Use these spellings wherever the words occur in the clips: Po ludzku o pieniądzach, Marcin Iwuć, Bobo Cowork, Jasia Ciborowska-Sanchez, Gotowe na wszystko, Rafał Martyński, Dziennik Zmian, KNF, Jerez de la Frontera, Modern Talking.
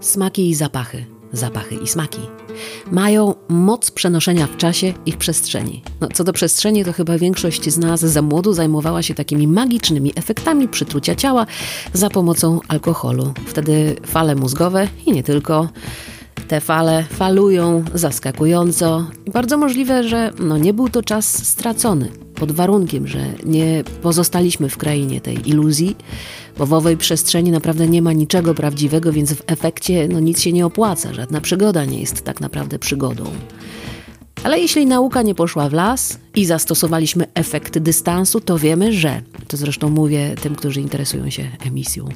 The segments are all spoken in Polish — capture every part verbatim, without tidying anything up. Smaki i zapachy, zapachy i smaki mają moc przenoszenia w czasie i w przestrzeni. No, co do przestrzeni, to chyba większość z nas za młodu zajmowała się takimi magicznymi efektami przytrucia ciała za pomocą alkoholu. Wtedy fale mózgowe i nie tylko. Te fale falują zaskakująco. Bardzo możliwe, że no, nie był to czas stracony, pod warunkiem, że nie pozostaliśmy w krainie tej iluzji. Bo w owej przestrzeni naprawdę nie ma niczego prawdziwego, więc w efekcie no, nic się nie opłaca. Żadna przygoda nie jest tak naprawdę przygodą. Ale jeśli nauka nie poszła w las i zastosowaliśmy efekt dystansu, to wiemy, że... To zresztą mówię tym, którzy interesują się emisją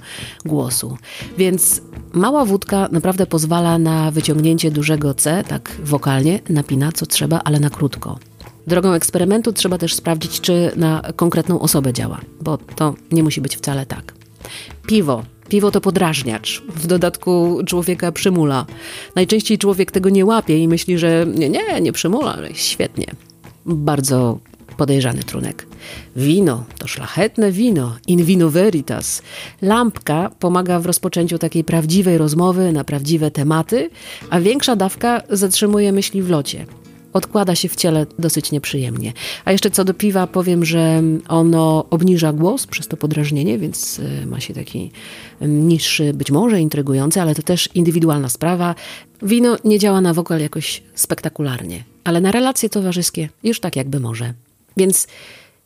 głosu. Więc mała wódka naprawdę pozwala na wyciągnięcie dużego C, tak wokalnie, napina co trzeba, ale na krótko. Drogą eksperymentu trzeba też sprawdzić, czy na konkretną osobę działa, bo to nie musi być wcale tak. Piwo. Piwo to podrażniacz. W dodatku człowieka przymula. Najczęściej człowiek tego nie łapie i myśli, że nie, nie, nie przymula, ale świetnie. Bardzo podejrzany trunek. Wino to szlachetne wino, in vino veritas. Lampka pomaga w rozpoczęciu takiej prawdziwej rozmowy na prawdziwe tematy, a większa dawka zatrzymuje myśli w locie. Odkłada się w ciele dosyć nieprzyjemnie. A jeszcze co do piwa powiem, że ono obniża głos przez to podrażnienie, więc ma się taki niższy, być może intrygujący, ale to też indywidualna sprawa. Wino nie działa na wokal jakoś spektakularnie, ale na relacje towarzyskie już tak jakby może. Więc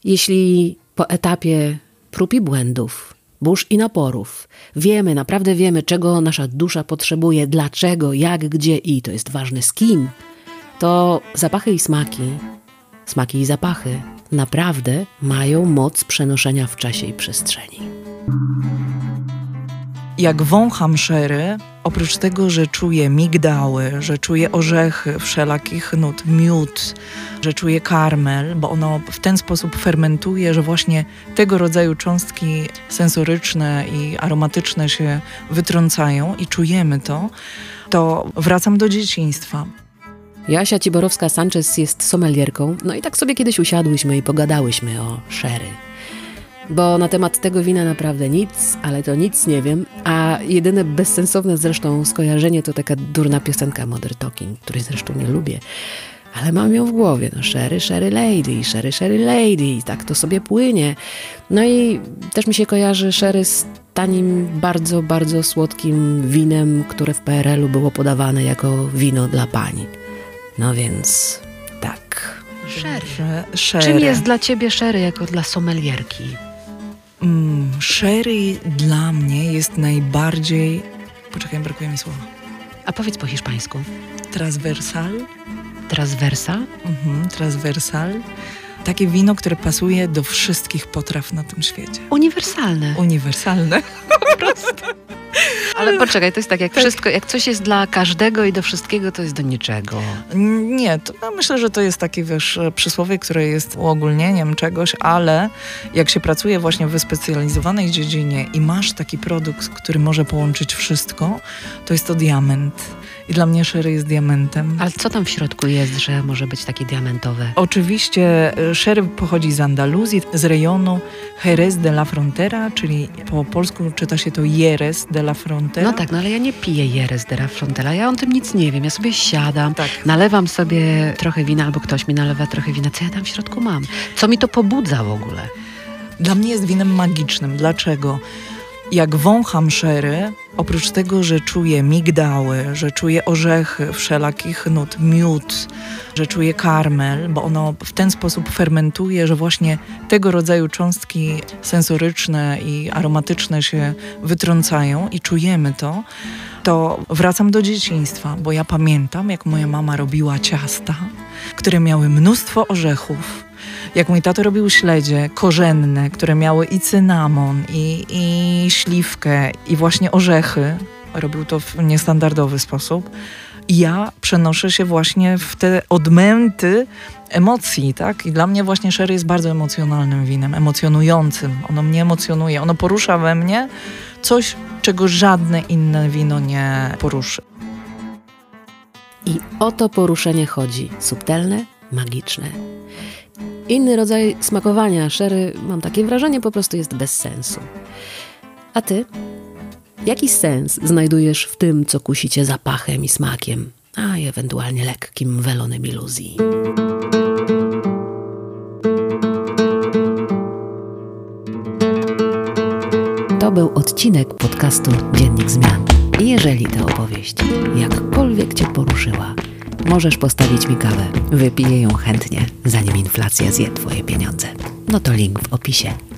jeśli po etapie prób i błędów, burz i naporów wiemy, naprawdę wiemy, czego nasza dusza potrzebuje, dlaczego, jak, gdzie i to jest ważne z kim, to zapachy i smaki, smaki i zapachy naprawdę mają moc przenoszenia w czasie i przestrzeni. Jak wącham sherry, oprócz tego, że czuję migdały, że czuję orzechy wszelakich nut, miód, że czuję karmel, bo ono w ten sposób fermentuje, że właśnie tego rodzaju cząstki sensoryczne i aromatyczne się wytrącają i czujemy to, to wracam do dzieciństwa. Jasia Ciborowska-Sanchez jest sommelierką, no i tak sobie kiedyś usiadłyśmy i pogadałyśmy o sherry. Bo na temat tego wina naprawdę nic, ale to nic nie wiem, a jedyne bezsensowne zresztą skojarzenie to taka durna piosenka Modern Talking, której zresztą nie lubię, ale mam ją w głowie, no sherry, sherry lady, sherry, sherry lady, tak to sobie płynie. No i też mi się kojarzy sherry z tanim, bardzo, bardzo słodkim winem, które w P R L-u było podawane jako wino dla pani. No więc tak. Sherry. Czym jest dla ciebie sherry jako dla sommelierki? Mm, sherry dla mnie jest najbardziej... Poczekaj, brakuje mi słowa. A powiedz po hiszpańsku. Transversal. Transversal? Mhm, transversal. Takie wino, które pasuje do wszystkich potraw na tym świecie. Uniwersalne. Uniwersalne. Po prostu. Ale poczekaj, to jest tak, jak tak. Wszystko, jak coś jest dla każdego i do wszystkiego, to jest do niczego. Nie, to, no myślę, że to jest taki, wiesz, przysłowie, które jest uogólnieniem czegoś, ale jak się pracuje właśnie w wyspecjalizowanej dziedzinie i masz taki produkt, który może połączyć wszystko, to jest to diament. I dla mnie sherry jest diamentem. Ale co tam w środku jest, że może być takie diamentowe? Oczywiście sherry pochodzi z Andaluzji, z rejonu Jerez de la Frontera, czyli po polsku czyta się to Jerez de la Frontera. No tak, no ale ja nie piję Jerez de la Frontera, ja o tym nic nie wiem, ja sobie siadam, tak. Nalewam sobie trochę wina, albo ktoś mi nalewa trochę wina, co ja tam w środku mam? Co mi to pobudza w ogóle? Dla mnie jest winem magicznym. Dlaczego? Jak wącham sherry, oprócz tego, że czuję migdały, że czuję orzechy wszelakich nut, miód, że czuję karmel, bo ono w ten sposób fermentuje, że właśnie tego rodzaju cząstki sensoryczne i aromatyczne się wytrącają i czujemy to, to wracam do dzieciństwa, bo ja pamiętam, jak moja mama robiła ciasta, które miały mnóstwo orzechów. Jak mój tato robił śledzie korzenne, które miały i cynamon, i, i śliwkę, i właśnie orzechy. Robił to w niestandardowy sposób. I ja przenoszę się właśnie w te odmęty emocji, tak? I dla mnie właśnie sherry jest bardzo emocjonalnym winem, emocjonującym. Ono mnie emocjonuje, ono porusza we mnie coś, czego żadne inne wino nie poruszy. I o to poruszenie chodzi. Subtelne, magiczne. Inny rodzaj smakowania sherry, mam takie wrażenie, po prostu jest bez sensu. A ty? Jaki sens znajdujesz w tym, co kusi cię zapachem i smakiem, a ewentualnie lekkim welonem iluzji? To był odcinek podcastu Dziennik Zmian. Jeżeli ta opowieść jakkolwiek cię poruszyła, możesz postawić mi kawę. Wypiję ją chętnie, zanim inflacja zje twoje pieniądze. No to link w opisie.